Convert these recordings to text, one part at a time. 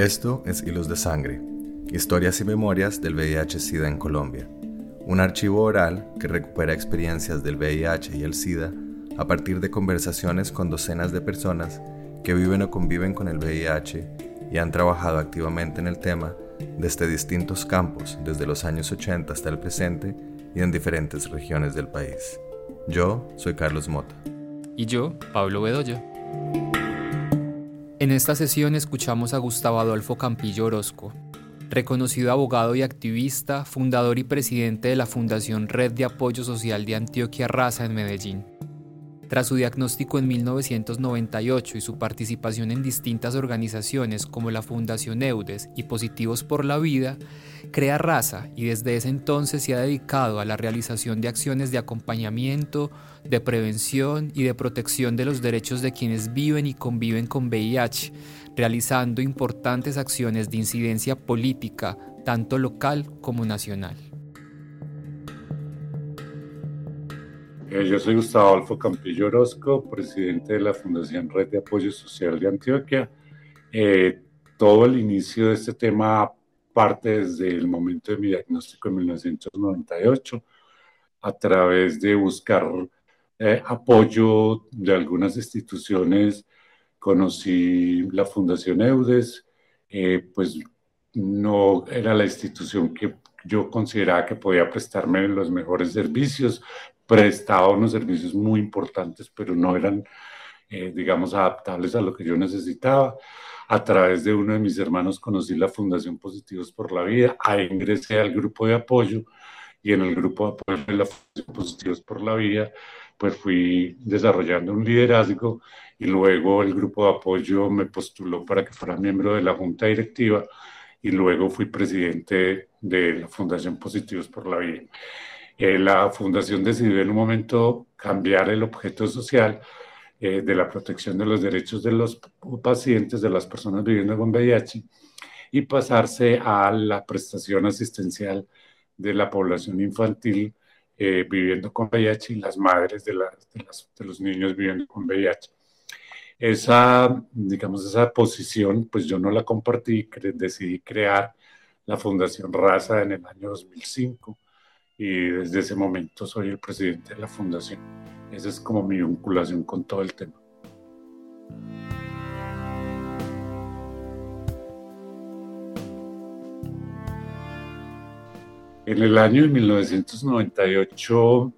Esto es Hilos de Sangre, historias y memorias del VIH-SIDA en Colombia, un archivo oral que recupera experiencias del VIH y el SIDA a partir de conversaciones con docenas de personas que viven o conviven con el VIH y han trabajado activamente en el tema desde distintos campos, desde los años 80 hasta el presente y en diferentes regiones del país. Yo soy Carlos Mota. Y yo, Pablo Bedoya. En esta sesión escuchamos a Gustavo Adolfo Campillo Orozco, reconocido abogado y activista, fundador y presidente de la Fundación Red de Apoyo Social de Antioquia Raza en Medellín. Tras su diagnóstico en 1998 y su participación en distintas organizaciones como la Fundación Eudes y Positivos por la Vida, crea Raza y desde ese entonces se ha dedicado a la realización de acciones de acompañamiento, de prevención y de protección de los derechos de quienes viven y conviven con VIH, realizando importantes acciones de incidencia política, tanto local como nacional. Yo soy Gustavo Adolfo Campillo Orozco, presidente de la Fundación Red de Apoyo Social de Antioquia. Todo el inicio de este tema parte desde el momento de mi diagnóstico en 1998, a través de buscar apoyo de algunas instituciones. Conocí la Fundación Eudes, pues no era la institución que yo consideraba que podía prestarme los mejores servicios. Prestaba unos servicios muy importantes, pero no eran, adaptables a lo que yo necesitaba. A través de uno de mis hermanos conocí la Fundación Positivos por la Vida, ahí ingresé al grupo de apoyo, y en el grupo de apoyo de la Fundación Positivos por la Vida, pues fui desarrollando un liderazgo, y luego el grupo de apoyo me postuló para que fuera miembro de la Junta Directiva, y luego fui presidente de la Fundación Positivos por la Vida. La fundación decidió en un momento cambiar el objeto social de la protección de los derechos de los pacientes, de las personas viviendo con VIH, y pasarse a la prestación asistencial de la población infantil viviendo con VIH y las madres de los niños viviendo con VIH. Esa posición, pues yo no la compartí, decidí crear la Fundación Raza en el año 2005, y desde ese momento soy el presidente de la fundación. Esa es como mi vinculación con todo el tema. En el año de 1998,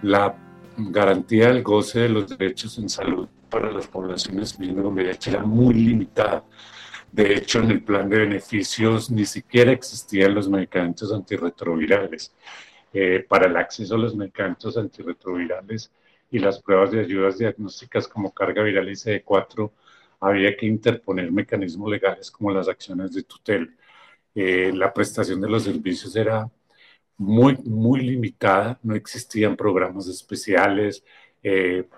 la garantía del goce de los derechos en salud para las poblaciones viviendo con VIH era muy limitada. De hecho, en el plan de beneficios ni siquiera existían los medicamentos antirretrovirales. Para el acceso a los medicamentos antirretrovirales y las pruebas de ayudas diagnósticas como carga viral y CD4, había que interponer mecanismos legales como las acciones de tutela. La prestación de los servicios era muy, muy limitada, no existían programas especiales,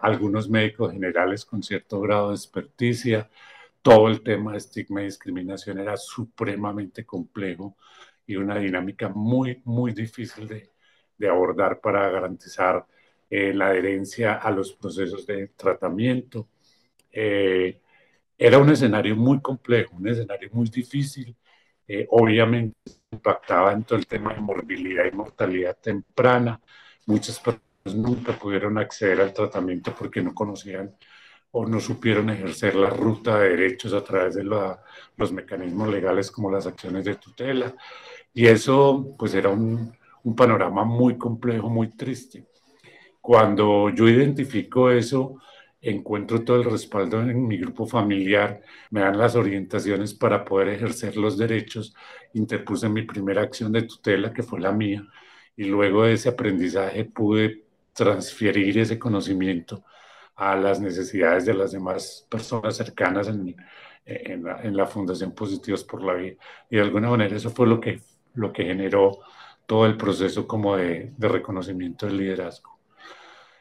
algunos médicos generales con cierto grado de experticia. Todo el tema de estigma y discriminación era supremamente complejo y una dinámica muy, muy difícil de abordar para garantizar la adherencia a los procesos de tratamiento. Era un escenario muy complejo, un escenario muy difícil. Obviamente impactaba en todo el tema de morbilidad y mortalidad temprana. Muchas personas nunca pudieron acceder al tratamiento porque no conocían o no supieron ejercer la ruta de derechos a través de los mecanismos legales como las acciones de tutela. Y eso pues era un panorama muy complejo, muy triste. Cuando yo identifico eso, encuentro todo el respaldo en mi grupo familiar, me dan las orientaciones para poder ejercer los derechos, interpuse mi primera acción de tutela, que fue la mía, y luego de ese aprendizaje pude transferir ese conocimiento a las necesidades de las demás personas cercanas en la Fundación Positivos por la Vida. Y de alguna manera eso fue lo que generó todo el proceso como de reconocimiento del liderazgo.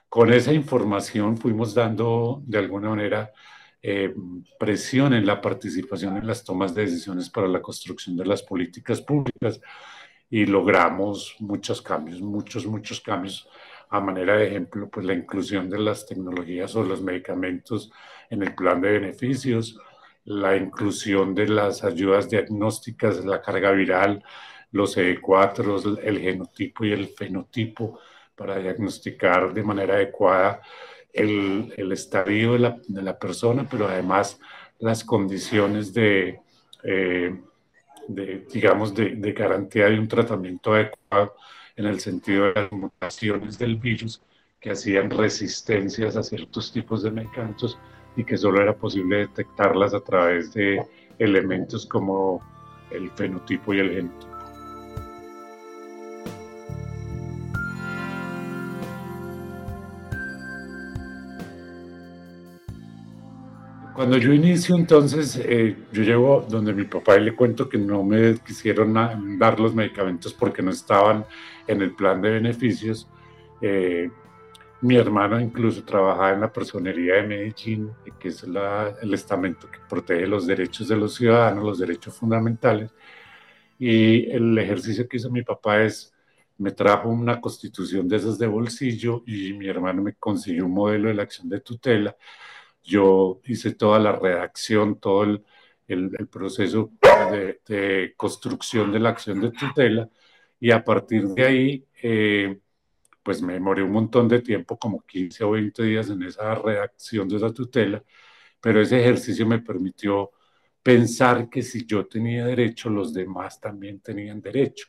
Con esa información fuimos dando de alguna manera presión en la participación en las tomas de decisiones para la construcción de las políticas públicas y logramos muchos cambios. A manera de ejemplo, pues la inclusión de las tecnologías o los medicamentos en el plan de beneficios, la inclusión de las ayudas diagnósticas, la carga viral, los CD4, el genotipo y el fenotipo para diagnosticar de manera adecuada el estadio de la persona, pero además las condiciones de garantía de un tratamiento adecuado en el sentido de las mutaciones del virus que hacían resistencias a ciertos tipos de medicamentos y que solo era posible detectarlas a través de elementos como el fenotipo y el genotipo. Cuando yo inicio, entonces, yo llego donde mi papá y le cuento que no me quisieron dar los medicamentos porque no estaban en el plan de beneficios. Mi hermano incluso trabajaba en la personería de Medellín, que es el estamento que protege los derechos de los ciudadanos, los derechos fundamentales. Y el ejercicio que hizo mi papá me trajo una constitución de esas de bolsillo y mi hermano me consiguió un modelo de la acción de tutela. Yo hice toda la redacción, todo el proceso de construcción de la acción de tutela y a partir de ahí pues me demoré un montón de tiempo, como 15 o 20 días en esa redacción de esa tutela, pero ese ejercicio me permitió pensar que si yo tenía derecho, los demás también tenían derecho.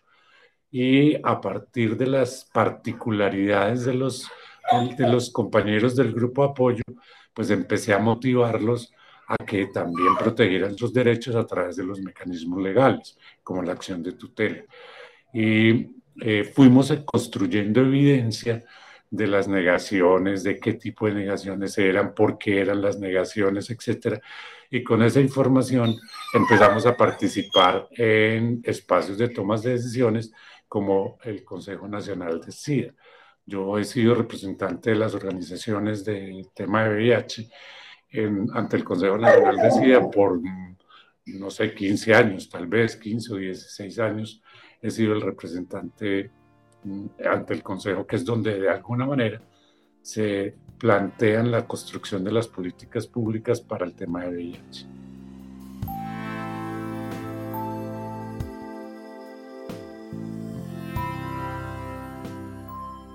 Y a partir de las particularidades de los compañeros del grupo de apoyo, pues empecé a motivarlos a que también protegieran sus derechos a través de los mecanismos legales, como la acción de tutela. Y fuimos construyendo evidencia de las negaciones, de qué tipo de negaciones eran, por qué eran las negaciones, etc. Y con esa información empezamos a participar en espacios de tomas de decisiones como el Consejo Nacional de SIDA. Yo he sido representante de las organizaciones del tema de VIH ante el Consejo Nacional de SIDA por, no sé, 15 años, tal vez 15 o 16 años. He sido el representante ante el Consejo, que es donde de alguna manera se plantean la construcción de las políticas públicas para el tema de VIH.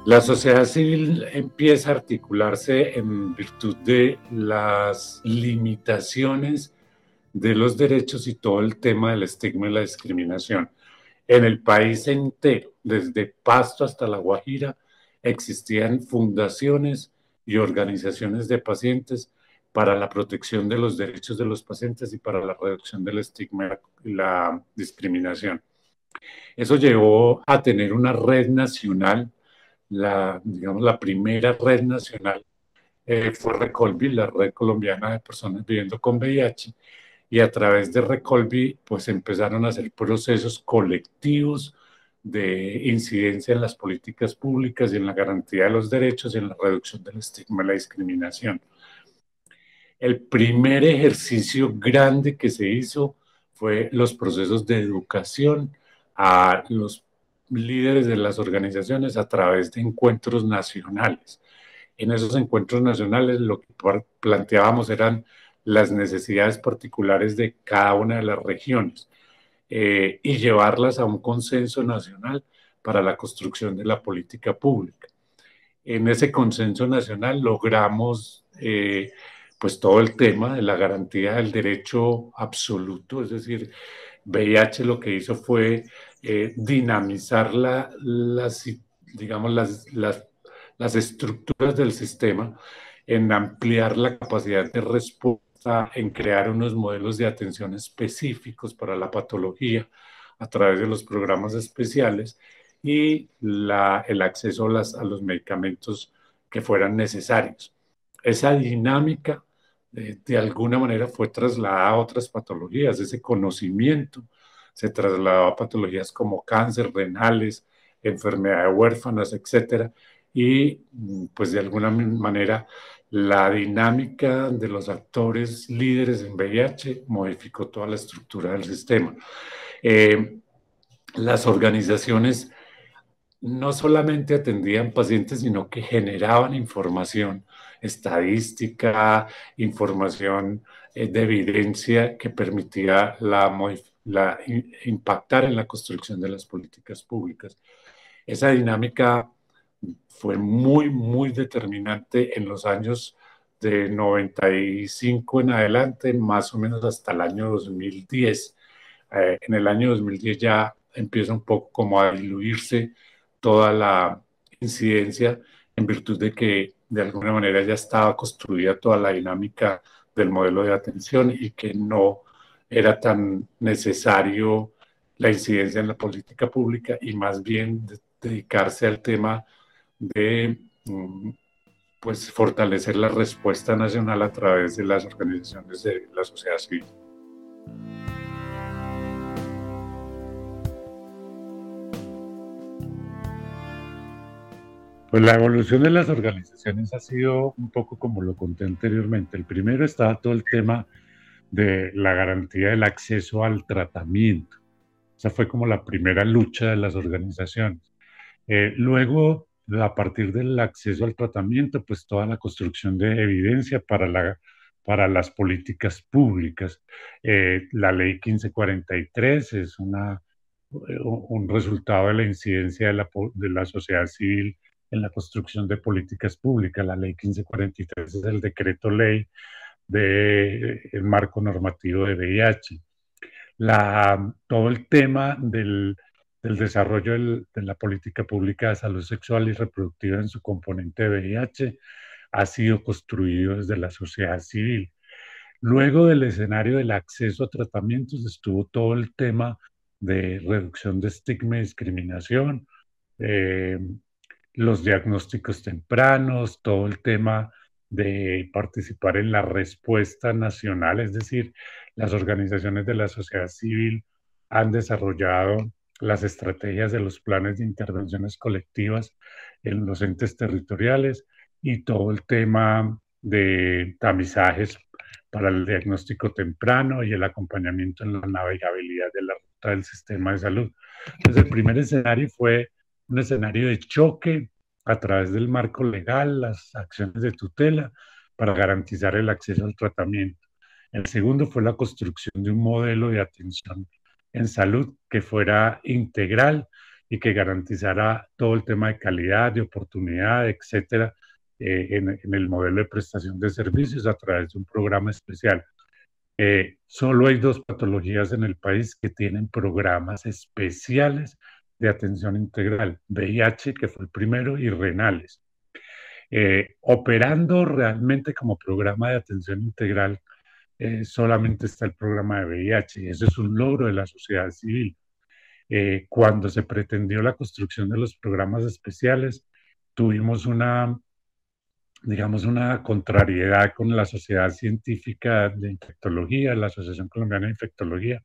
La sociedad civil empieza a articularse en virtud de las limitaciones de los derechos y todo el tema del estigma y la discriminación. En el país entero, desde Pasto hasta La Guajira, existían fundaciones y organizaciones de pacientes para la protección de los derechos de los pacientes y para la reducción del estigma y la discriminación. Eso llevó a tener una red nacional. La primera red nacional fue Recolvi, la red colombiana de personas viviendo con VIH, y a través de Recolvi pues empezaron a hacer procesos colectivos de incidencia en las políticas públicas y en la garantía de los derechos y en la reducción del estigma y la discriminación. El primer ejercicio grande que se hizo fue los procesos de educación a los líderes de las organizaciones a través de encuentros nacionales. En esos encuentros nacionales lo que planteábamos eran las necesidades particulares de cada una de las regiones y llevarlas a un consenso nacional para la construcción de la política pública. En ese consenso nacional logramos pues todo el tema de la garantía del derecho absoluto, es decir, VIH lo que hizo fue dinamizar las estructuras del sistema, en ampliar la capacidad de respuesta, en crear unos modelos de atención específicos para la patología a través de los programas especiales y el acceso a los medicamentos que fueran necesarios. Esa dinámica de alguna manera fue trasladada a otras patologías, ese conocimiento se trasladó a patologías como cáncer, renales, enfermedades huérfanas, etc. Y pues de alguna manera la dinámica de los actores líderes en VIH modificó toda la estructura del sistema. Las organizaciones no solamente atendían pacientes, sino que generaban información estadística, información de evidencia que permitía impactar en la construcción de las políticas públicas. Esa dinámica fue muy, muy determinante en los años de 95 en adelante, más o menos hasta el año 2010. En el año 2010 ya empieza un poco como a diluirse toda la incidencia en virtud de que de alguna manera ya estaba construida toda la dinámica del modelo de atención y que no era tan necesario la incidencia en la política pública y más bien dedicarse al tema de pues fortalecer la respuesta nacional a través de las organizaciones de la sociedad civil. Pues la evolución de las organizaciones ha sido un poco como lo conté anteriormente. El primero estaba todo el tema de la garantía del acceso al tratamiento. Esa fue como la primera lucha de las organizaciones. Luego, a partir del acceso al tratamiento, pues toda la construcción de evidencia para las políticas públicas. La Ley 1543 es un resultado de la incidencia de la sociedad civil en la construcción de políticas públicas. La Ley 1543 es el Decreto Ley del Marco Normativo de VIH. Todo el tema del desarrollo de la política pública de salud sexual y reproductiva en su componente de VIH ha sido construido desde la sociedad civil. Luego del escenario del acceso a tratamientos estuvo todo el tema de reducción de estigma y discriminación, los diagnósticos tempranos, todo el tema de participar en la respuesta nacional, es decir, las organizaciones de la sociedad civil han desarrollado las estrategias de los planes de intervenciones colectivas en los entes territoriales y todo el tema de tamizajes para el diagnóstico temprano y el acompañamiento en la navegabilidad de la ruta del sistema de salud. Entonces, el primer escenario fue un escenario de choque a través del marco legal, las acciones de tutela para garantizar el acceso al tratamiento. El segundo fue la construcción de un modelo de atención en salud que fuera integral y que garantizara todo el tema de calidad, de oportunidad, etcétera, en el modelo de prestación de servicios a través de un programa especial. Solo hay dos patologías en el país que tienen programas especiales de atención integral, VIH, que fue el primero, y renales. Operando realmente como programa de atención integral, solamente está el programa de VIH, y eso es un logro de la sociedad civil. Cuando se pretendió la construcción de los programas especiales, tuvimos una contrariedad con la Sociedad Científica de Infectología, la Asociación Colombiana de Infectología,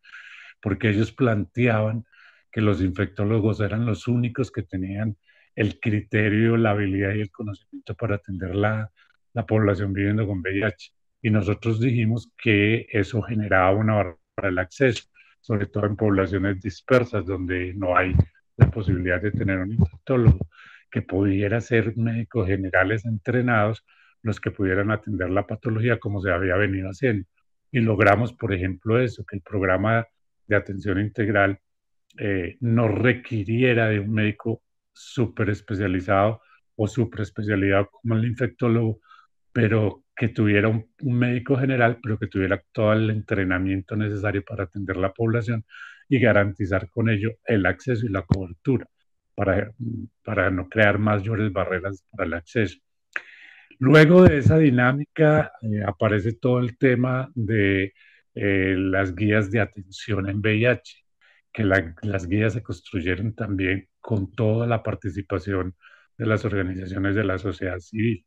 porque ellos planteaban que los infectólogos eran los únicos que tenían el criterio, la habilidad y el conocimiento para atender la población viviendo con VIH. Y nosotros dijimos que eso generaba una barrera para el acceso, sobre todo en poblaciones dispersas donde no hay la posibilidad de tener un infectólogo, que pudiera ser médicos generales entrenados los que pudieran atender la patología como se había venido haciendo. Y logramos, por ejemplo, eso, que el programa de atención integral no requiriera de un médico súper especializado o súper especializado como el infectólogo, pero que tuviera un médico general, pero que tuviera todo el entrenamiento necesario para atender la población y garantizar con ello el acceso y la cobertura para no crear mayores barreras para el acceso. Luego de esa dinámica aparece todo el tema de las guías de atención en VIH, que las guías se construyeron también con toda la participación de las organizaciones de la sociedad civil.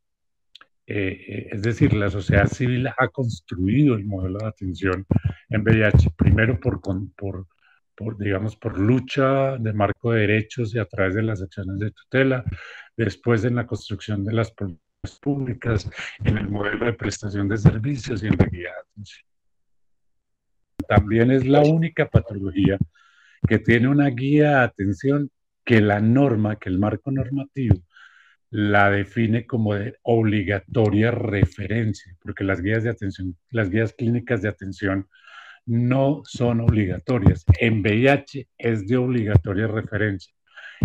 Es decir, la sociedad civil ha construido el modelo de atención en VIH, primero por lucha de marco de derechos y a través de las acciones de tutela, después en la construcción de las políticas públicas, en el modelo de prestación de servicios y en la guía de atención. También es la única patología que tiene una guía de atención que el marco normativo la define como de obligatoria referencia, porque las guías de atención, las guías clínicas de atención no son obligatorias. En VIH es de obligatoria referencia.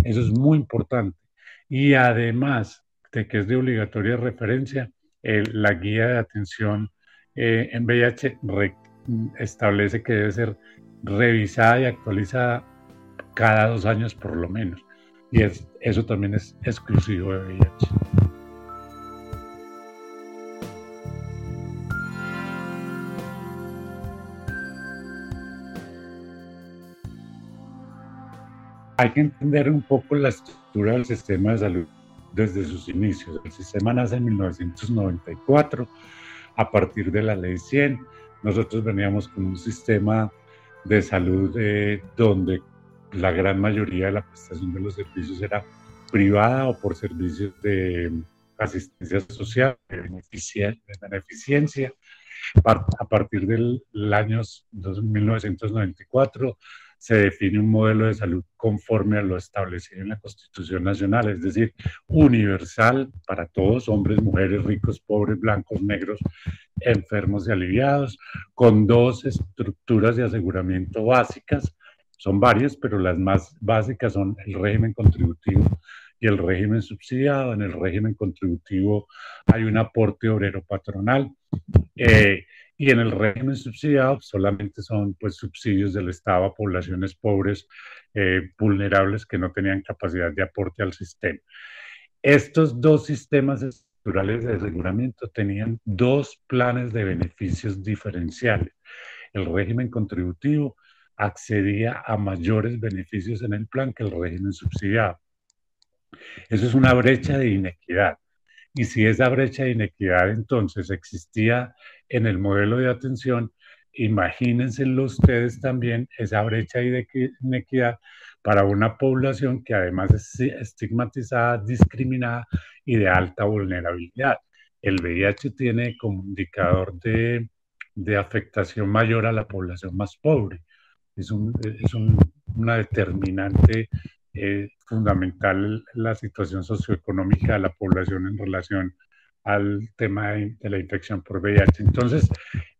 Eso es muy importante. Y además de que es de obligatoria referencia, la guía de atención en VIH establece que debe ser revisada y actualizada cada 2 años por lo menos. Y eso también es exclusivo de VIH. Hay que entender un poco la estructura del sistema de salud desde sus inicios. El sistema nace en 1994, a partir de la Ley 100. Nosotros veníamos con un sistema de salud donde la gran mayoría de la prestación de los servicios era privada o por servicios de asistencia social, de beneficencia. A partir del año 1994 se define un modelo de salud conforme a lo establecido en la Constitución Nacional, es decir, universal para todos, hombres, mujeres, ricos, pobres, blancos, negros, enfermos y aliviados, con 2 estructuras de aseguramiento básicas. Son varias, pero las más básicas son el régimen contributivo y el régimen subsidiado. En el régimen contributivo hay un aporte obrero patronal y en el régimen subsidiado solamente son subsidios del Estado a poblaciones pobres, vulnerables, que no tenían capacidad de aporte al sistema. Estos 2 sistemas estructurales de aseguramiento tenían 2 planes de beneficios diferenciales. El régimen contributivo accedía a mayores beneficios en el plan que el régimen subsidiado. Eso es una brecha de inequidad. Y si esa brecha de inequidad entonces existía en el modelo de atención, imagínenselo ustedes también, esa brecha de inequidad para una población que además es estigmatizada, discriminada y de alta vulnerabilidad. El VIH tiene como indicador de afectación mayor a la población más pobre. Es una determinante fundamental la situación socioeconómica de la población en relación al tema de la infección por VIH. Entonces,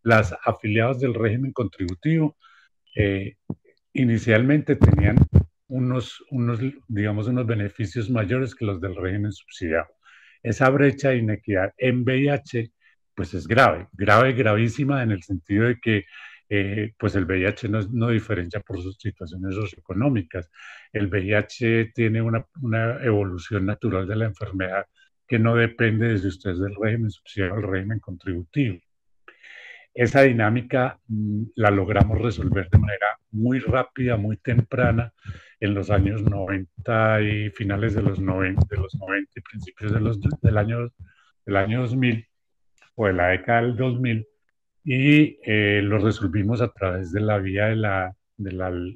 las afiliadas del régimen contributivo inicialmente tenían unos beneficios mayores que los del régimen subsidiado. Esa brecha de inequidad en VIH es gravísima en el sentido de que el VIH no diferencia por sus situaciones socioeconómicas. El VIH tiene una evolución natural de la enfermedad que no depende de si usted es del régimen subsidiado o del régimen contributivo. Esa dinámica la logramos resolver de manera muy rápida, muy temprana, en los años 90 y finales de los 90 y principios del año 2000 o de la década del 2000, y lo resolvimos a través de la vía de la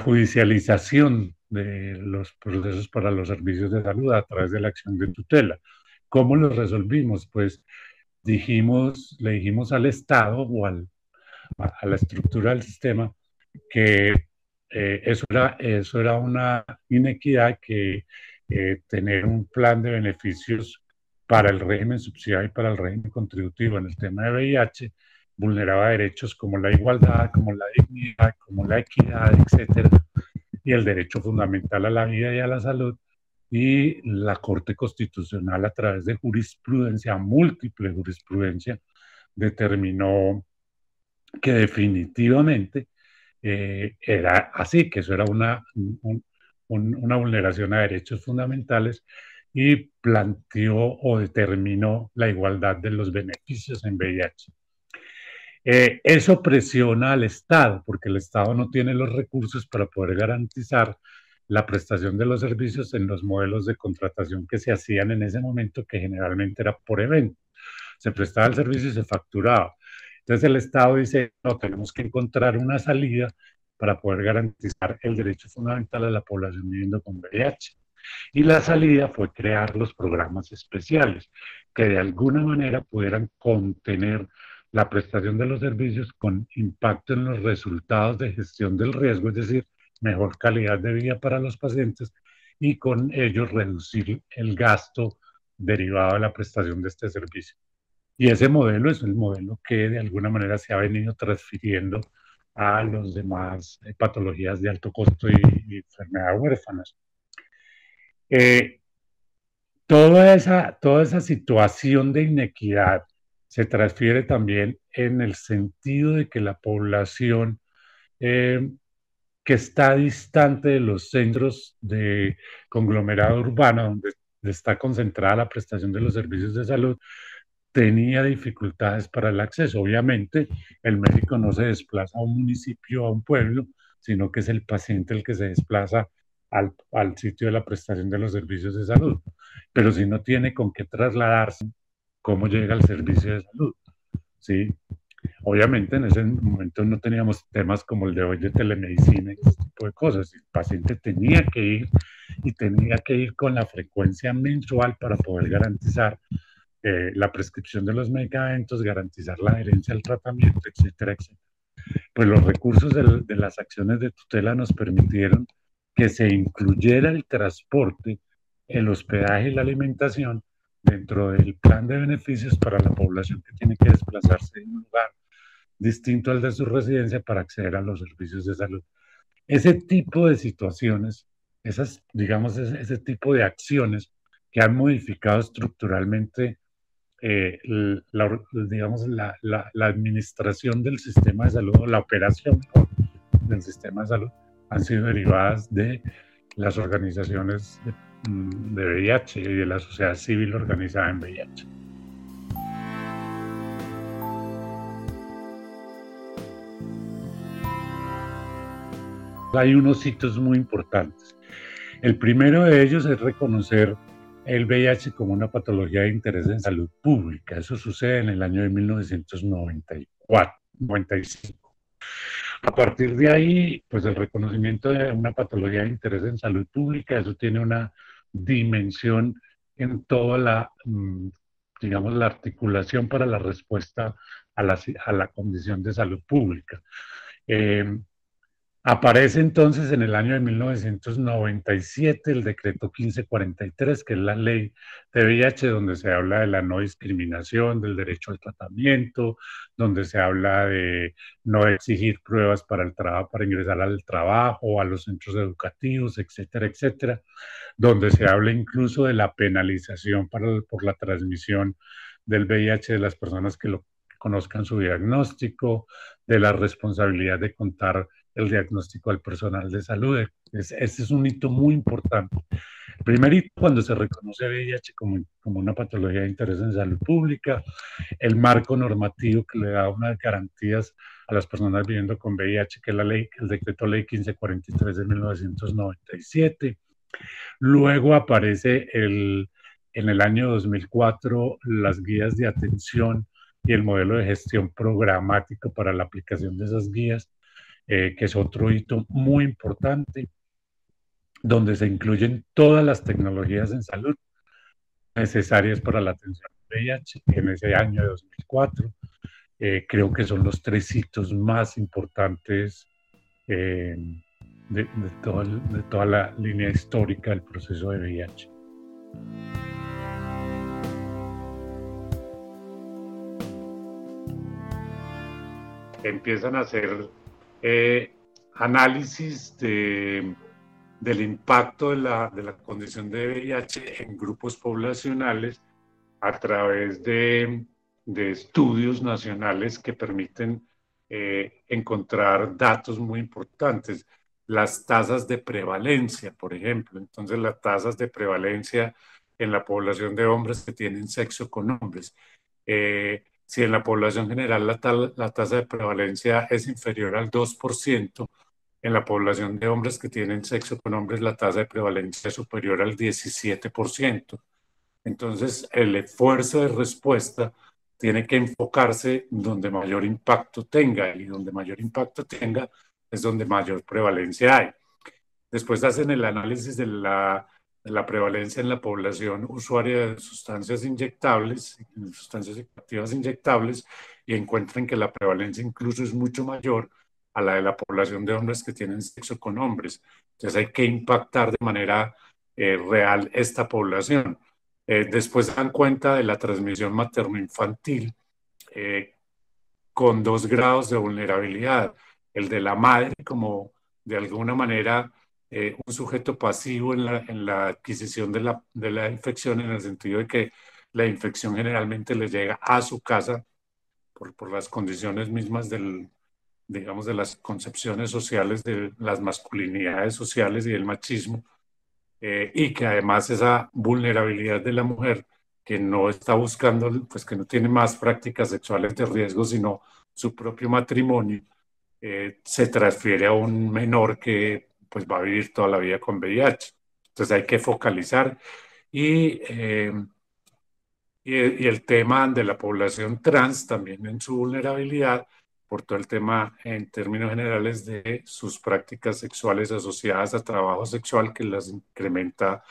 judicialización de los procesos para los servicios de salud a través de la acción de tutela. ¿Cómo lo resolvimos? Le dijimos al Estado o a la estructura del sistema que eso era una inequidad, que tener un plan de beneficios para el régimen subsidiado y para el régimen contributivo en el tema de VIH vulneraba derechos como la igualdad, como la dignidad, como la equidad, etcétera, y el derecho fundamental a la vida y a la salud. Y la Corte Constitucional, a través de jurisprudencia, múltiple jurisprudencia, determinó que definitivamente era así, que eso era una vulneración a derechos fundamentales, y planteó o determinó la igualdad de los beneficios en VIH. Eso presiona al Estado, porque el Estado no tiene los recursos para poder garantizar la prestación de los servicios en los modelos de contratación que se hacían en ese momento, que generalmente era por evento. Se prestaba el servicio y se facturaba. Entonces el Estado dice, no, tenemos que encontrar una salida para poder garantizar el derecho fundamental a la población viviendo con VIH. Y la salida fue crear los programas especiales que de alguna manera pudieran contener la prestación de los servicios con impacto en los resultados de gestión del riesgo, es decir, mejor calidad de vida para los pacientes y con ello reducir el gasto derivado de la prestación de este servicio. Y ese modelo es el modelo que de alguna manera se ha venido transfiriendo a las demás patologías de alto costo y enfermedades huérfanas. Toda esa situación de inequidad se transfiere también en el sentido de que la población que está distante de los centros de conglomerado urbano, donde está concentrada la prestación de los servicios de salud, tenía dificultades para el acceso. Obviamente, el médico no se desplaza a un municipio, a un pueblo, sino que es el paciente el que se desplaza al sitio de la prestación de los servicios de salud. Pero si no tiene con qué trasladarse, ¿cómo llega al servicio de salud? ¿Sí? Obviamente, en ese momento no teníamos temas como el de hoy de telemedicina y ese tipo de cosas. El paciente tenía que ir y tenía que ir con la frecuencia mensual para poder garantizar la prescripción de los medicamentos, garantizar la adherencia al tratamiento, etcétera, etcétera. Pues los recursos de las acciones de tutela nos permitieron que se incluyera el transporte, el hospedaje y la alimentación dentro del plan de beneficios para la población que tiene que desplazarse de un lugar distinto al de su residencia para acceder a los servicios de salud. Ese tipo de situaciones, ese tipo de acciones que han modificado estructuralmente la administración del sistema de salud o la operación del sistema de salud han sido derivadas de las organizaciones de VIH y de la sociedad civil organizada en VIH. Hay unos hitos muy importantes. El primero de ellos es reconocer el VIH como una patología de interés en salud pública. Eso sucede en el año de 1994-95. A partir de ahí, pues el reconocimiento de una patología de interés en salud pública, eso tiene una dimensión en toda la, digamos, la articulación para la respuesta a la condición de salud pública. Aparece entonces en el año de 1997 el Decreto 1543, que es la ley de VIH, donde se habla de la no discriminación, del derecho al tratamiento, donde se habla de no exigir pruebas para ingresar al trabajo, a los centros educativos, etcétera, etcétera, donde se habla incluso de la penalización por la transmisión del VIH de las personas que conozcan su diagnóstico, de la responsabilidad de contar el diagnóstico al personal de salud. Este es un hito muy importante. Primer hito, cuando se reconoce VIH como una patología de interés en salud pública, el marco normativo que le da unas garantías a las personas viviendo con VIH, que es la ley, el Decreto Ley 1543 de 1997. Luego aparece en el año 2004 las guías de atención y el modelo de gestión programático para la aplicación de esas guías, que es otro hito muy importante, donde se incluyen todas las tecnologías en salud necesarias para la atención del VIH en ese año de 2004. Creo que son los tres hitos más importantes de toda la línea histórica del proceso de VIH. Empiezan a hacer análisis del impacto de la condición de VIH en grupos poblacionales a través de estudios nacionales que permiten encontrar datos muy importantes. Las tasas de prevalencia, por ejemplo. Entonces, las tasas de prevalencia en la población de hombres que tienen sexo con hombres. Si en la población general la tasa de prevalencia es inferior al 2%, en la población de hombres que tienen sexo con hombres la tasa de prevalencia es superior al 17%. Entonces, el esfuerzo de respuesta tiene que enfocarse donde mayor impacto tenga, y donde mayor impacto tenga es donde mayor prevalencia hay. Después hacen el análisis de la prevalencia en la población usuaria de sustancias inyectables, sustancias activas inyectables, y encuentran que la prevalencia incluso es mucho mayor a la de la población de hombres que tienen sexo con hombres. Entonces hay que impactar de manera real esta población. Después dan cuenta de la transmisión materno-infantil con dos grados de vulnerabilidad. El de la madre, como de alguna manera un sujeto pasivo en la adquisición de la infección, en el sentido de que la infección generalmente le llega a su casa por las condiciones mismas digamos, de las concepciones sociales, de las masculinidades sociales y del machismo, y que además esa vulnerabilidad de la mujer, que no está buscando, pues que no tiene más prácticas sexuales de riesgo, sino su propio matrimonio, se transfiere a un menor que pues va a vivir toda la vida con VIH. Entonces hay que focalizar. Y el tema de la población trans también en su vulnerabilidad, por todo el tema en términos generales de sus prácticas sexuales asociadas a trabajo sexual, que las incrementa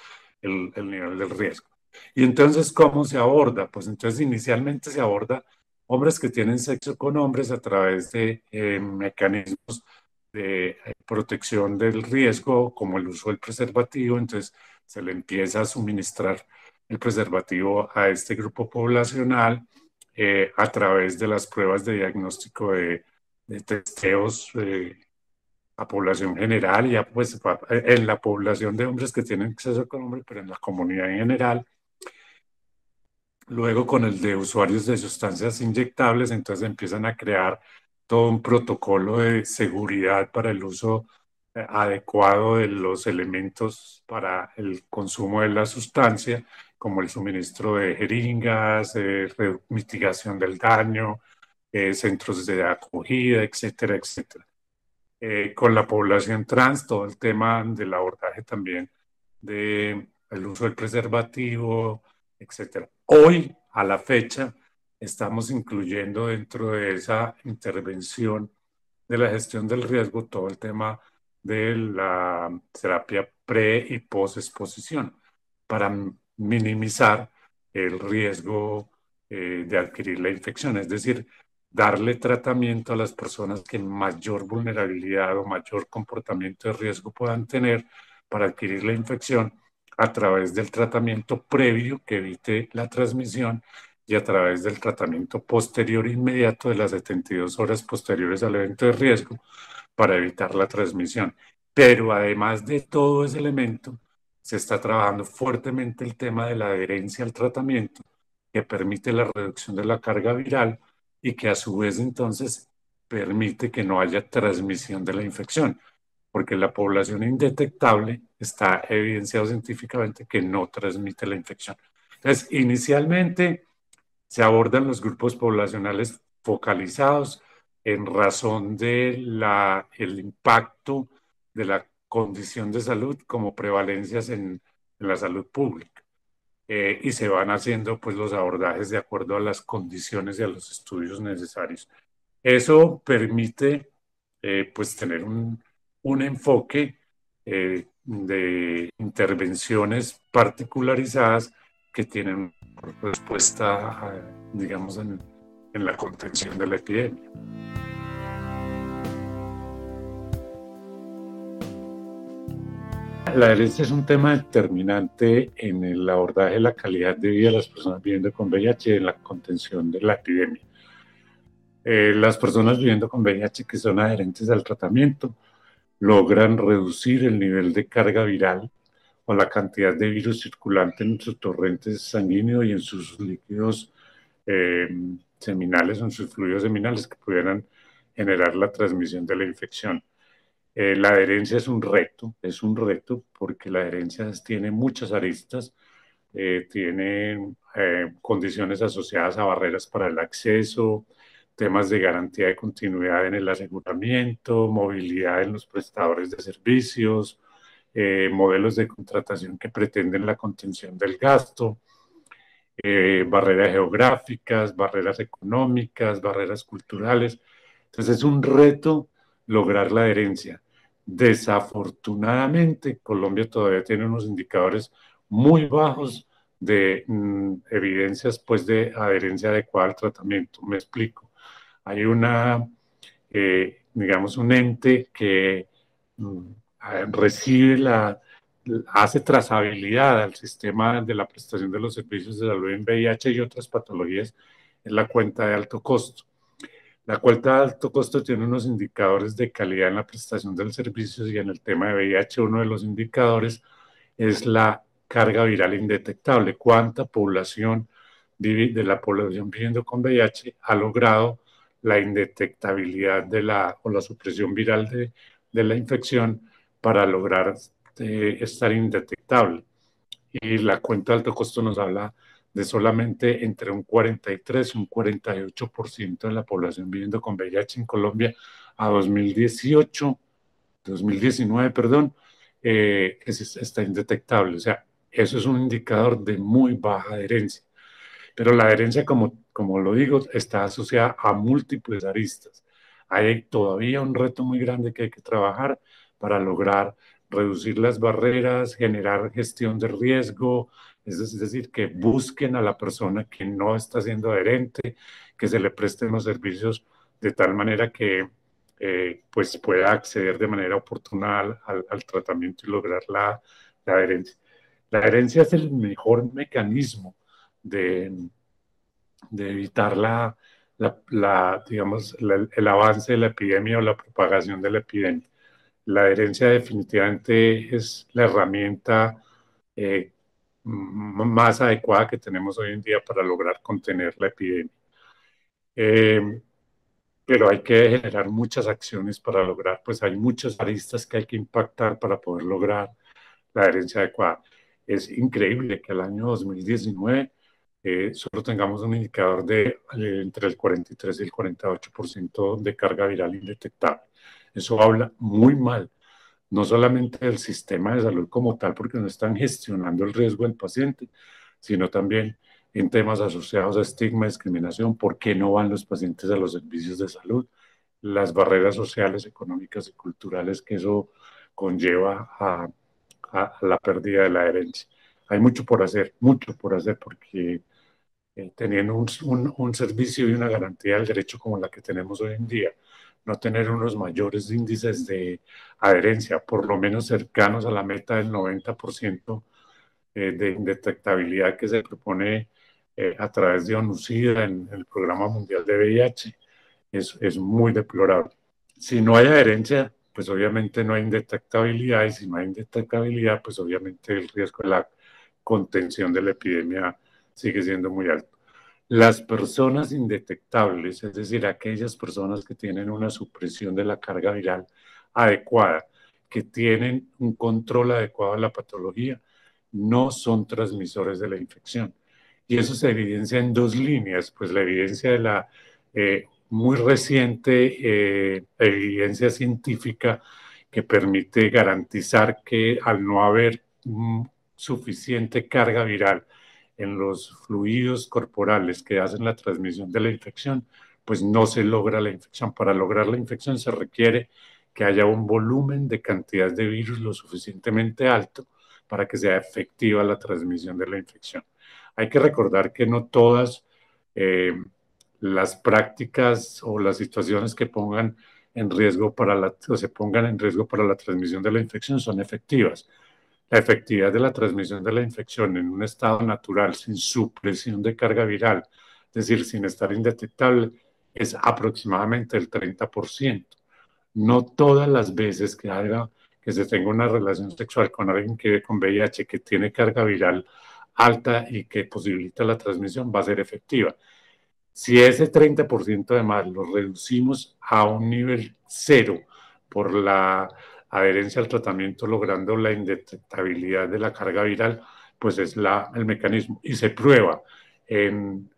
el nivel del riesgo. Y entonces, ¿cómo se aborda? Pues entonces inicialmente se aborda hombres que tienen sexo con hombres a través de mecanismos de protección del riesgo, como el uso del preservativo. Entonces se le empieza a suministrar el preservativo a este grupo poblacional a través de las pruebas de diagnóstico de testeos a población general, ya pues en la población de hombres que tienen acceso con hombres, pero en la comunidad en general. Luego con el de usuarios de sustancias inyectables, entonces empiezan a crear todo un protocolo de seguridad para el uso adecuado de los elementos para el consumo de la sustancia, como el suministro de jeringas, mitigación del daño, centros de acogida, etcétera, etcétera. Con la población trans, todo el tema del abordaje también del uso del preservativo, etcétera. Hoy, a la fecha, estamos incluyendo dentro de esa intervención de la gestión del riesgo todo el tema de la terapia pre y posexposición para minimizar el riesgo de adquirir la infección, es decir, darle tratamiento a las personas que mayor vulnerabilidad o mayor comportamiento de riesgo puedan tener para adquirir la infección a través del tratamiento previo que evite la transmisión y a través del tratamiento posterior inmediato de las 72 horas posteriores al evento de riesgo para evitar la transmisión. Pero además de todo ese elemento, se está trabajando fuertemente el tema de la adherencia al tratamiento, que permite la reducción de la carga viral y que a su vez entonces permite que no haya transmisión de la infección, porque la población indetectable está evidenciado científicamente que no transmite la infección. Entonces, inicialmente se abordan los grupos poblacionales focalizados en razón del impacto de la condición de salud como prevalencias en la salud pública. Y se van haciendo pues, los abordajes de acuerdo a las condiciones y a los estudios necesarios. Eso permite pues, tener un enfoque de intervenciones particularizadas que tienen respuesta, digamos, en la contención de la epidemia. La adherencia es un tema determinante en el abordaje de la calidad de vida de las personas viviendo con VIH y en la contención de la epidemia. Las personas viviendo con VIH que son adherentes al tratamiento logran reducir el nivel de carga viral o la cantidad de virus circulante en sus torrentes sanguíneos y en sus líquidos seminales o en sus fluidos seminales que pudieran generar la transmisión de la infección. La adherencia es un reto porque la adherencia tiene muchas aristas, tiene condiciones asociadas a barreras para el acceso, temas de garantía de continuidad en el aseguramiento, movilidad en los prestadores de servicios, modelos de contratación que pretenden la contención del gasto, barreras geográficas, barreras económicas, barreras culturales. Entonces es un reto lograr la adherencia. Desafortunadamente, Colombia todavía tiene unos indicadores muy bajos de evidencias pues, de adherencia adecuada al tratamiento. Me explico. Hay digamos, un ente que recibe hace trazabilidad al sistema de la prestación de los servicios de salud en VIH y otras patologías es la cuenta de alto costo. La cuenta de alto costo tiene unos indicadores de calidad en la prestación del servicio y en el tema de VIH uno de los indicadores es la carga viral indetectable. ¿Cuánta población de la población viviendo con VIH ha logrado la indetectabilidad de la supresión viral de la infección para lograr estar indetectable? Y la cuenta de alto costo nos habla de solamente entre un 43 y un 48% de la población viviendo con VIH en Colombia a 2019, está indetectable. O sea, eso es un indicador de muy baja adherencia. Pero la adherencia, como lo digo, está asociada a múltiples aristas. Hay todavía un reto muy grande que hay que trabajar para lograr reducir las barreras, generar gestión de riesgo, es decir, que busquen a la persona que no está siendo adherente, que se le presten los servicios de tal manera que pues pueda acceder de manera oportuna al tratamiento y lograr la adherencia. La adherencia es el mejor mecanismo de evitar el avance de la epidemia o la propagación de la epidemia. La adherencia definitivamente es la herramienta más adecuada que tenemos hoy en día para lograr contener la epidemia. Pero hay que generar muchas acciones para lograr, pues hay muchas aristas que hay que impactar para poder lograr la adherencia adecuada. Es increíble que el año 2019 solo tengamos un indicador de entre el 43 y el 48% de carga viral indetectable. Eso habla muy mal, no solamente del sistema de salud como tal, porque no están gestionando el riesgo del paciente, sino también en temas asociados a estigma, discriminación, por qué no van los pacientes a los servicios de salud, las barreras sociales, económicas y culturales que eso conlleva a la pérdida de la adherencia. Hay mucho por hacer, porque teniendo un servicio y una garantía del derecho como la que tenemos hoy en día, no tener unos mayores índices de adherencia, por lo menos cercanos a la meta del 90% de indetectabilidad que se propone a través de ONUSIDA en el Programa Mundial de VIH, es muy deplorable. Si no hay adherencia, pues obviamente no hay indetectabilidad, y si no hay indetectabilidad, pues obviamente el riesgo de la contención de la epidemia sigue siendo muy alto. Las personas indetectables, es decir, aquellas personas que tienen una supresión de la carga viral adecuada, que tienen un control adecuado de la patología, no son transmisores de la infección. Y eso se evidencia en dos líneas, pues la evidencia de la muy reciente evidencia científica que permite garantizar que al no haber suficiente carga viral en los fluidos corporales que hacen la transmisión de la infección, pues no se logra la infección. Para lograr la infección se requiere que haya un volumen de cantidades de virus lo suficientemente alto para que sea efectiva la transmisión de la infección. Hay que recordar que no todas las prácticas o las situaciones que pongan en riesgo se pongan en riesgo para la transmisión de la infección son efectivas. La efectividad de la transmisión de la infección en un estado natural, sin supresión de carga viral, es decir, sin estar indetectable, es aproximadamente el 30%. No todas las veces que se tenga una relación sexual con alguien que vive con VIH, que tiene carga viral alta y que posibilita la transmisión, va a ser efectiva. Si ese 30% además lo reducimos a un nivel cero por la adherencia al tratamiento, logrando la indetectabilidad de la carga viral, pues es el mecanismo. Y se prueba en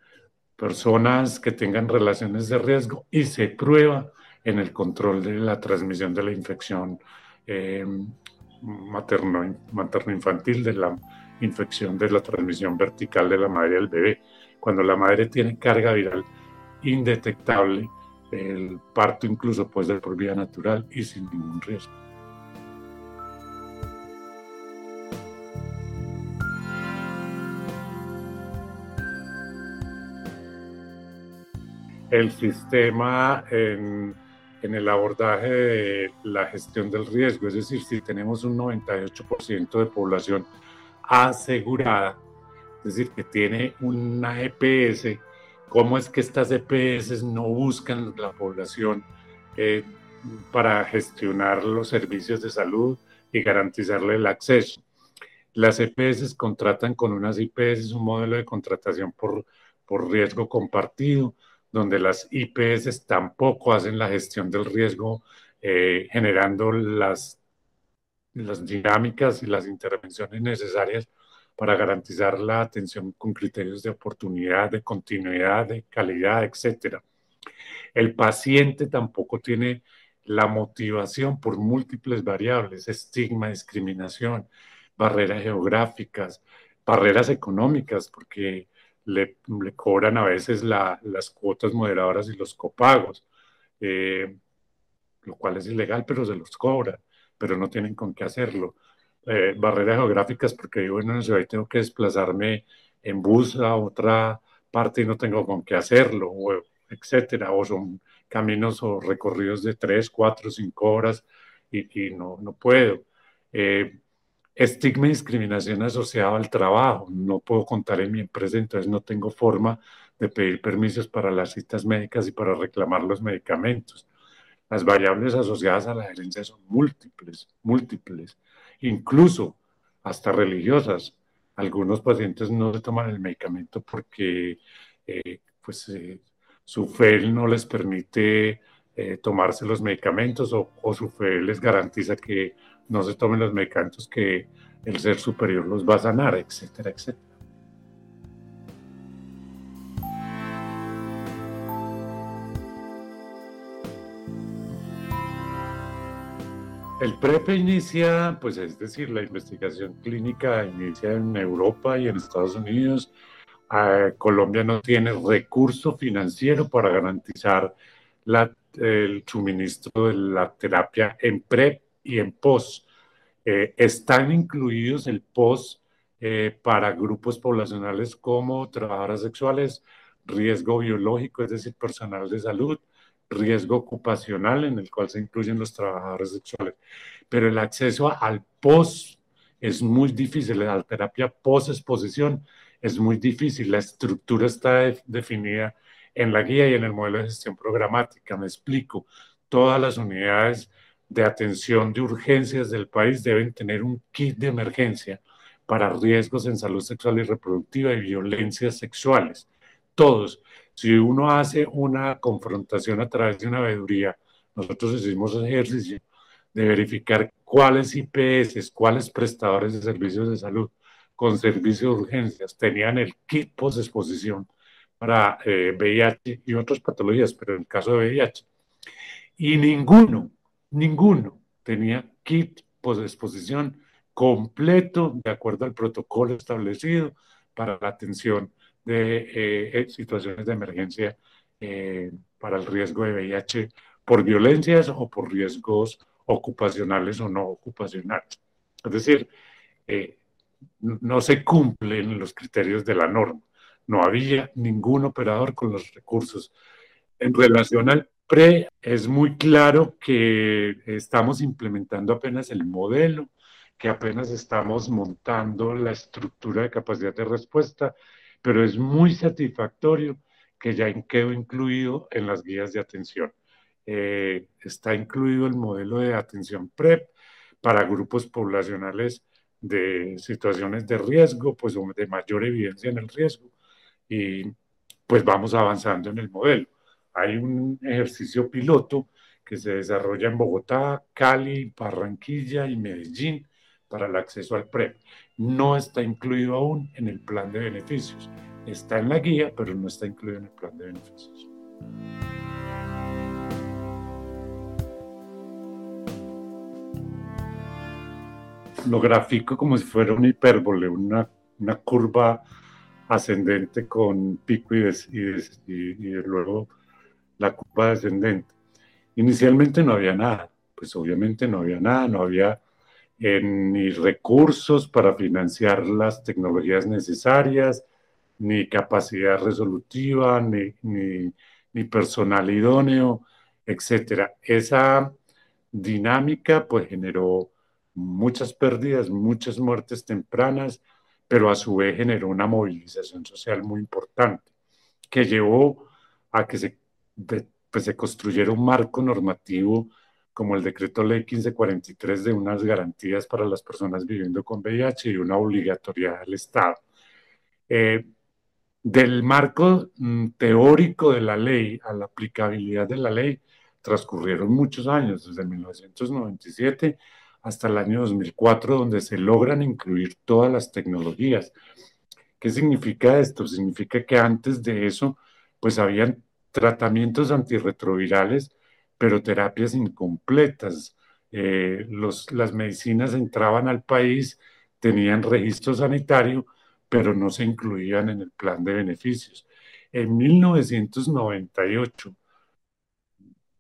personas que tengan relaciones de riesgo y se prueba en el control de la transmisión de la infección materno-infantil, de la infección de la transmisión vertical de la madre al bebé. Cuando la madre tiene carga viral indetectable, el parto incluso puede ser por vía natural y sin ningún riesgo. El sistema en el abordaje de la gestión del riesgo, es decir, si tenemos un 98% de población asegurada, es decir, que tiene una EPS, ¿cómo es que estas EPS no buscan la población para gestionar los servicios de salud y garantizarle el acceso? Las EPS contratan con unas IPS un modelo de contratación por riesgo compartido, donde las IPS tampoco hacen la gestión del riesgo, generando las dinámicas y las intervenciones necesarias para garantizar la atención con criterios de oportunidad, de continuidad, de calidad, etc. El paciente tampoco tiene la motivación por múltiples variables, estigma, discriminación, barreras geográficas, barreras económicas, porque le cobran a veces las cuotas moderadoras y los copagos, lo cual es ilegal, pero se los cobran, pero no tienen con qué hacerlo. Barreras geográficas, porque vivo en una ciudad y tengo que desplazarme en bus a otra parte y no tengo con qué hacerlo, etcétera, o son caminos o recorridos de 3, 4, 5 horas y no puedo. Estigma y discriminación asociado al trabajo. No puedo contar en mi empresa, entonces no tengo forma de pedir permisos para las citas médicas y para reclamar los medicamentos. Las variables asociadas a la gerencia son múltiples, incluso hasta religiosas. Algunos pacientes no se toman el medicamento porque su fe no les permite tomarse los medicamentos o su fe les garantiza que no se tomen los medicamentos, que el ser superior los va a sanar, etcétera, etcétera. El PrEP inicia, pues es decir, la investigación clínica inicia en Europa y en Estados Unidos. Colombia no tiene recurso financiero para garantizar el suministro de la terapia en PrEP y en POS. Están incluidos el POS para grupos poblacionales como trabajadoras sexuales, riesgo biológico, es decir, personal de salud, riesgo ocupacional, en el cual se incluyen los trabajadores sexuales. Pero el acceso al POS es muy difícil, la terapia post-exposición es muy difícil, la estructura está definida en la guía y en el modelo de gestión programática. Me explico, todas las unidades de atención de urgencias del país deben tener un kit de emergencia para riesgos en salud sexual y reproductiva y violencias sexuales. Todos. Si uno hace una confrontación a través de una veeduría, nosotros hicimos ese ejercicio de verificar cuáles IPS, cuáles prestadores de servicios de salud con servicios de urgencias tenían el kit post-exposición para VIH y otras patologías, pero en el caso de VIH. Y ninguno tenía kit post-exposición completo de acuerdo al protocolo establecido para la atención de situaciones de emergencia para el riesgo de VIH por violencias o por riesgos ocupacionales o no ocupacionales. Es decir, no se cumplen los criterios de la norma. No había ningún operador con los recursos. En relación al PRE, es muy claro que estamos implementando apenas el modelo, que apenas estamos montando la estructura de capacidad de respuesta, pero es muy satisfactorio que ya quedó incluido en las guías de atención. Está incluido el modelo de atención PrEP para grupos poblacionales de situaciones de riesgo, pues de mayor evidencia en el riesgo, y pues vamos avanzando en el modelo. Hay un ejercicio piloto que se desarrolla en Bogotá, Cali, Barranquilla y Medellín para el acceso al PrEP. No está incluido aún en el plan de beneficios. Está en la guía, pero no está incluido en el plan de beneficios. Lo grafico como si fuera una hipérbole, una curva ascendente con pico y luego la curva descendente. Inicialmente no había nada, pues obviamente no había nada, no había ni recursos para financiar las tecnologías necesarias, ni capacidad resolutiva, ni personal idóneo, etcétera. Esa dinámica pues generó muchas pérdidas, muchas muertes tempranas, pero a su vez generó una movilización social muy importante que llevó a que se construyera un marco normativo como el Decreto Ley 1543 de unas garantías para las personas viviendo con VIH y una obligatoriedad del Estado. Del marco teórico de la ley a la aplicabilidad de la ley transcurrieron muchos años, desde 1997 hasta el año 2004, donde se logran incluir todas las tecnologías. ¿Qué significa esto? Significa que antes de eso, pues habían tratamientos antirretrovirales, pero terapias incompletas. Las medicinas entraban al país, tenían registro sanitario, pero no se incluían en el plan de beneficios. En 1998,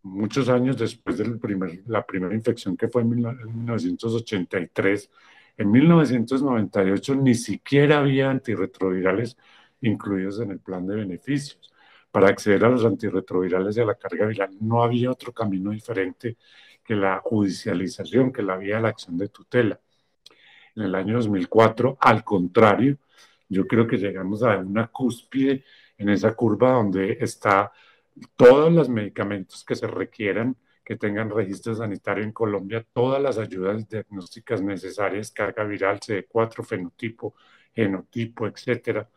muchos años después de la primera infección que fue en 1983, en 1998 ni siquiera había antirretrovirales incluidos en el plan de beneficios. Para acceder a los antirretrovirales y a la carga viral no había otro camino diferente que la judicialización, que la vía de la acción de tutela. En el año 2004, al contrario, yo creo que llegamos a una cúspide en esa curva donde está todos los medicamentos que se requieran, que tengan registro sanitario en Colombia, todas las ayudas diagnósticas necesarias, carga viral, CD4, fenotipo, genotipo, etcétera.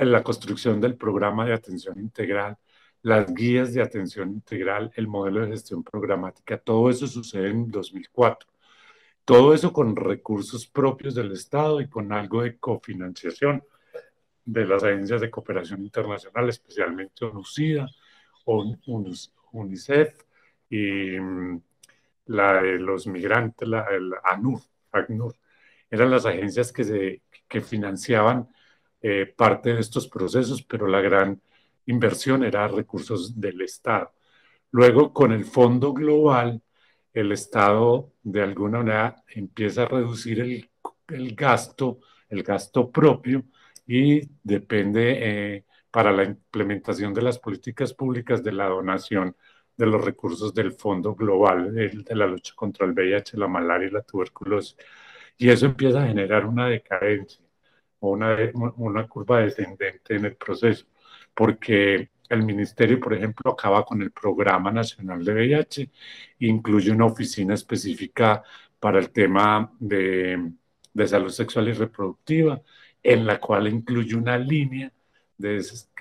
En la construcción del programa de atención integral, las guías de atención integral, el modelo de gestión programática, todo eso sucede en 2004. Todo eso con recursos propios del Estado y con algo de cofinanciación de las agencias de cooperación internacional, especialmente ONUSIDA, UNICEF y la de los migrantes, ACNUR. Eran las agencias que financiaban parte de estos procesos, pero la gran inversión era recursos del Estado. Luego, con el Fondo Global, el Estado de alguna manera empieza a reducir el gasto propio y depende para la implementación de las políticas públicas de la donación de los recursos del Fondo Global de la lucha contra el VIH, la malaria y la tuberculosis. Y eso empieza a generar una decadencia, una curva descendente en el proceso, porque el ministerio, por ejemplo, acaba con el Programa Nacional de VIH, incluye una oficina específica para el tema de salud sexual y reproductiva, en la cual incluye una línea que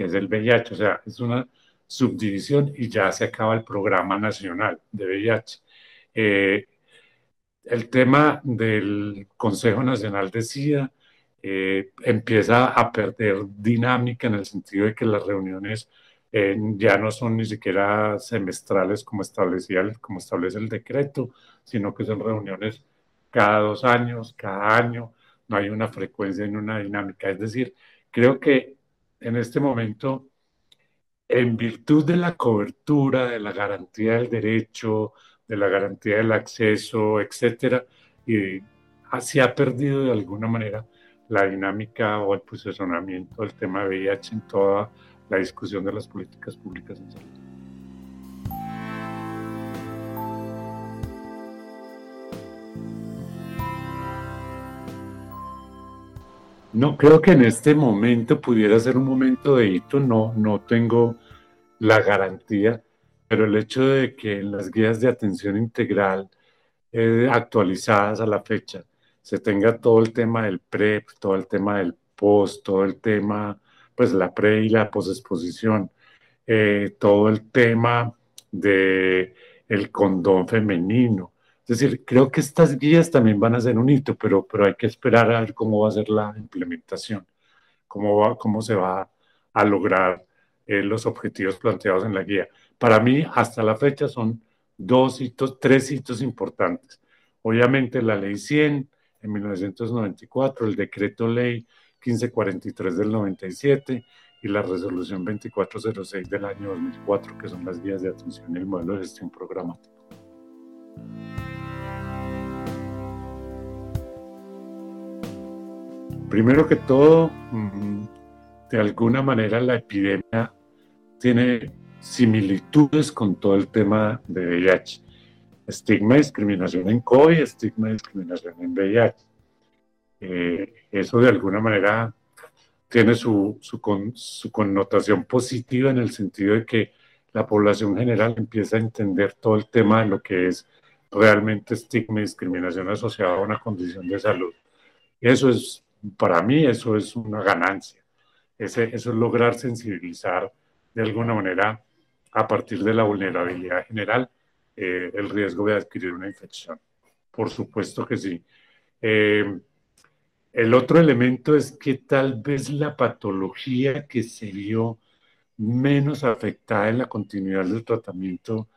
es el VIH, o sea, es una subdivisión y ya se acaba el Programa Nacional de VIH. El tema del Consejo Nacional de SIDA empieza a perder dinámica en el sentido de que las reuniones ya no son ni siquiera semestrales como establece el decreto, sino que son reuniones cada 2 años, cada año, no hay una frecuencia ni una dinámica. Es decir, creo que en este momento, en virtud de la cobertura, de la garantía del derecho, de la garantía del acceso, etcétera, se ha perdido de alguna manera la dinámica o el posicionamiento del tema de VIH en toda la discusión de las políticas públicas en salud. No creo que en este momento pudiera ser un momento de hito, no tengo la garantía, pero el hecho de que en las guías de atención integral actualizadas a la fecha se tenga todo el tema del PrEP, todo el tema del POS, todo el tema, pues la pre y la posexposición, todo el tema del condón femenino. Es decir, creo que estas guías también van a ser un hito, pero hay que esperar a ver cómo va a ser la implementación, cómo se va a lograr los objetivos planteados en la guía. Para mí, hasta la fecha, son 3 hitos importantes. Obviamente, la Ley 100, en 1994, el Decreto Ley 1543 del 97 y la Resolución 2406 del año 2004, que son las guías de atención y el modelo de gestión programática. Primero que todo, de alguna manera la epidemia tiene similitudes con todo el tema de VIH. Estigma y discriminación en COVID, estigma y discriminación en VIH. Eso de alguna manera tiene su connotación positiva en el sentido de que la población general empieza a entender todo el tema de lo que es realmente estigma y discriminación asociada a una condición de salud. Eso es, para mí, eso es una ganancia. Eso es lograr sensibilizar de alguna manera a partir de la vulnerabilidad general el riesgo de adquirir una infección. Por supuesto que sí. El otro elemento es que tal vez la patología que se vio menos afectada en la continuidad del tratamiento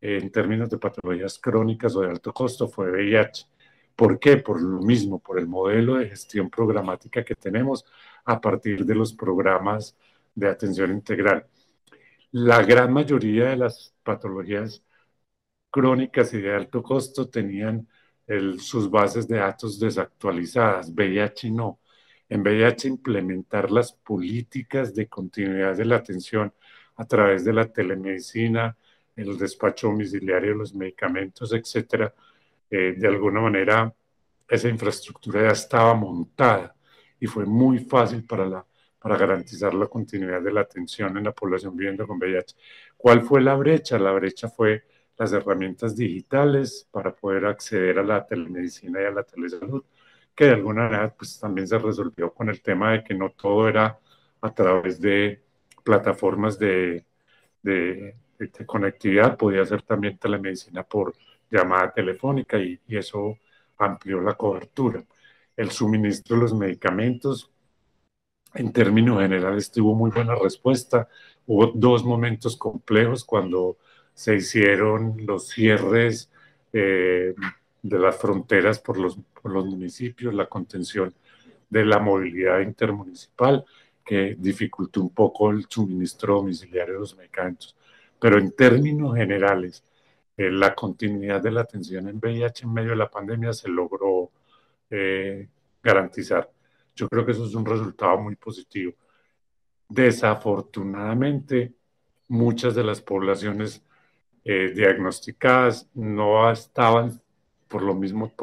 en términos de patologías crónicas o de alto costo fue VIH. ¿Por qué? Por lo mismo, por el modelo de gestión programática que tenemos a partir de los programas de atención integral. La gran mayoría de las patologías crónicas y de alto costo tenían sus bases de datos desactualizadas, VIH no. En VIH implementar las políticas de continuidad de la atención a través de la telemedicina, el despacho domiciliario, los medicamentos, etc. De alguna manera esa infraestructura ya estaba montada y fue muy fácil para garantizar la continuidad de la atención en la población viviendo con VIH. ¿Cuál fue la brecha? La brecha fue las herramientas digitales para poder acceder a la telemedicina y a la telesalud, que de alguna manera pues, también se resolvió con el tema de que no todo era a través de plataformas de conectividad, podía ser también telemedicina por llamada telefónica y eso amplió la cobertura. El suministro de los medicamentos, en términos generales, tuvo muy buena respuesta. Hubo dos momentos complejos cuando se hicieron los cierres de las fronteras por los municipios, la contención de la movilidad intermunicipal, que dificultó un poco el suministro domiciliario de los medicamentos. Pero en términos generales, la continuidad de la atención en VIH en medio de la pandemia se logró garantizar. Yo creo que eso es un resultado muy positivo. Desafortunadamente, muchas de las poblaciones diagnosticadas no estaban por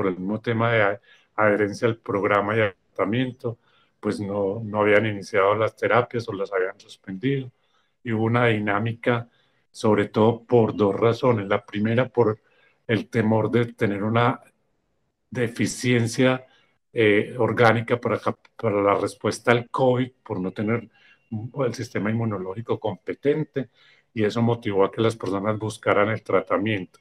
el mismo tema de adherencia al programa de tratamiento, pues no habían iniciado las terapias o las habían suspendido. Y hubo una dinámica sobre todo por dos razones. La primera, por el temor de tener una deficiencia orgánica para la respuesta al COVID, por no tener el sistema inmunológico competente, y eso motivó a que las personas buscaran el tratamiento.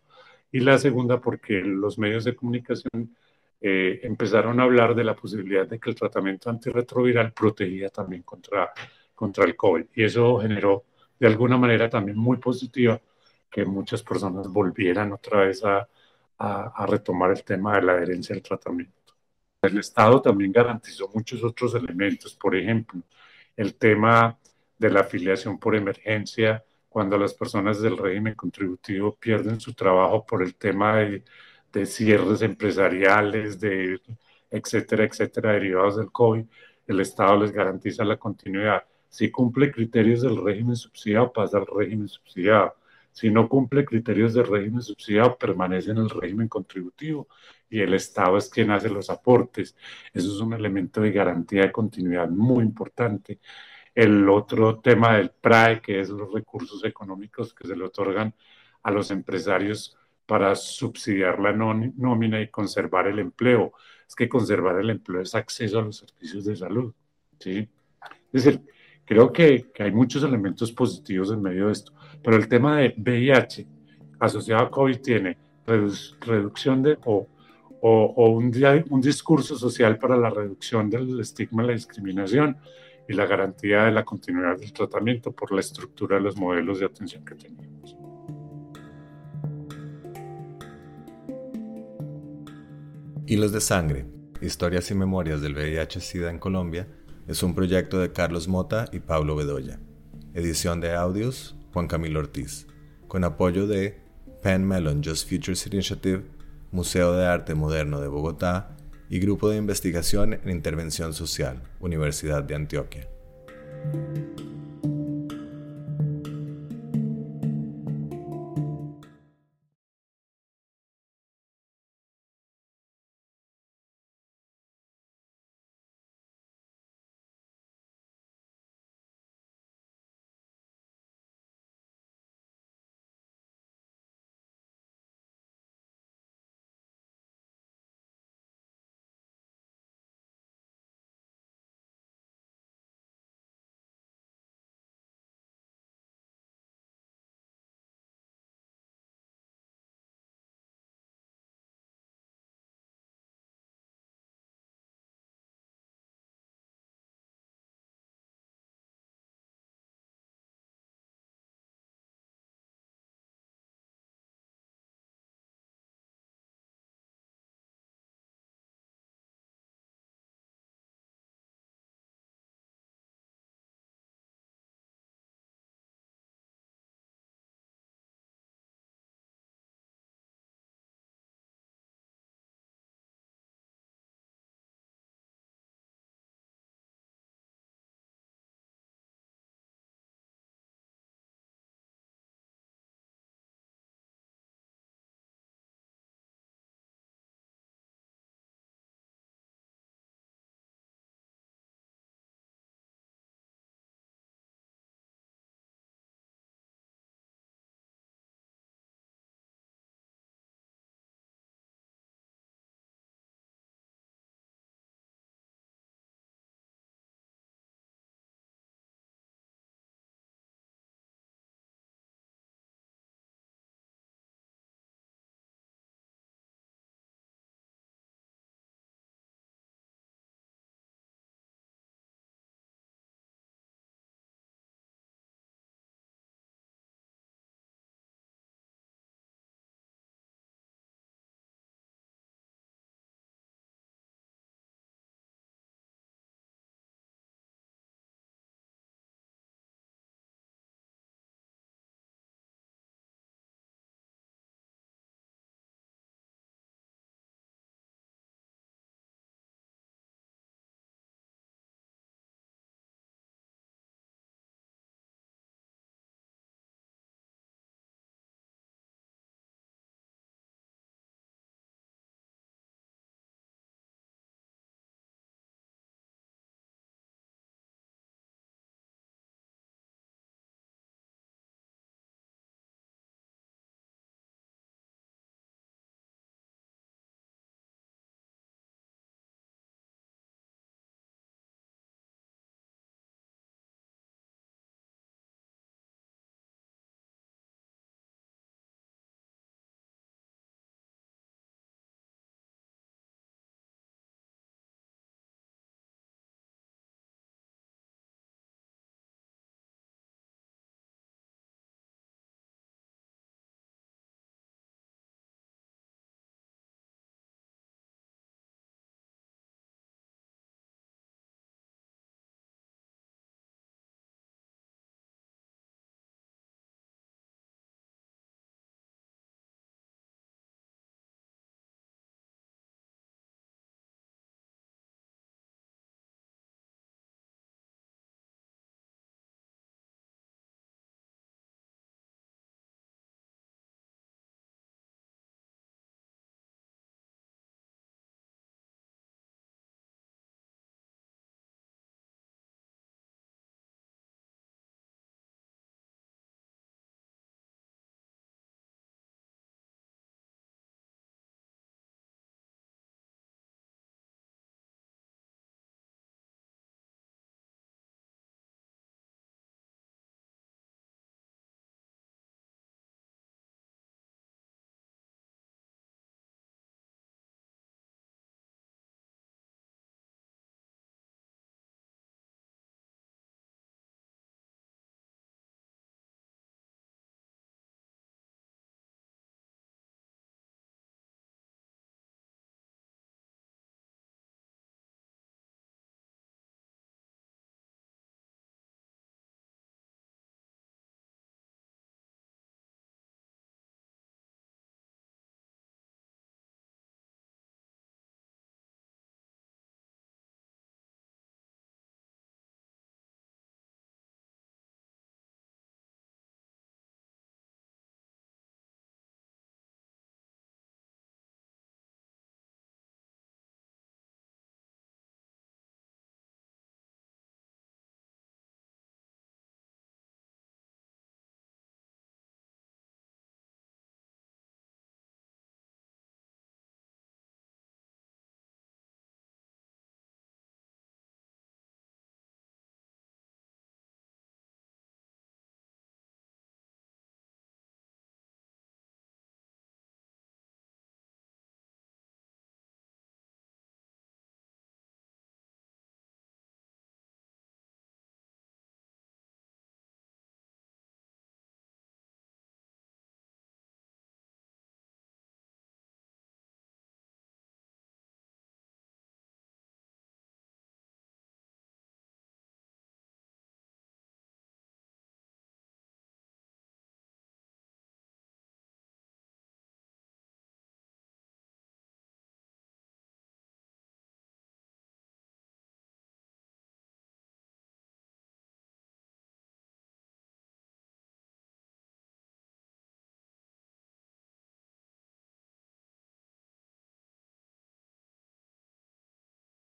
Y la segunda, porque los medios de comunicación empezaron a hablar de la posibilidad de que el tratamiento antirretroviral protegía también contra el COVID. Y eso generó, de alguna manera también muy positiva, que muchas personas volvieran otra vez a retomar el tema de la adherencia al tratamiento. El Estado también garantizó muchos otros elementos, por ejemplo, el tema de la afiliación por emergencia, cuando las personas del régimen contributivo pierden su trabajo por el tema de cierres empresariales, etcétera, etcétera, derivados del COVID, el Estado les garantiza la continuidad. Si cumple criterios del régimen subsidiado, pasa al régimen subsidiado. Si no cumple criterios del régimen subsidiado, permanece en el régimen contributivo y el Estado es quien hace los aportes. Eso es un elemento de garantía de continuidad muy importante. El otro tema del PRAE, que es los recursos económicos que se le otorgan a los empresarios para subsidiar la nómina y conservar el empleo. Es que conservar el empleo es acceso a los servicios de salud, ¿sí? Es decir, creo que hay muchos elementos positivos en medio de esto, pero el tema de VIH asociado a COVID tiene reducción de un discurso social para la reducción del estigma y la discriminación y la garantía de la continuidad del tratamiento por la estructura de los modelos de atención que tenemos. Hilos de Sangre, historias y memorias del VIH-SIDA en Colombia, es un proyecto de Carlos Mota y Pablo Bedoya. Edición de audios, Juan Camilo Ortiz. Con apoyo de Pan Mellon Just Futures Initiative, Museo de Arte Moderno de Bogotá y Grupo de Investigación en Intervención Social, Universidad de Antioquia.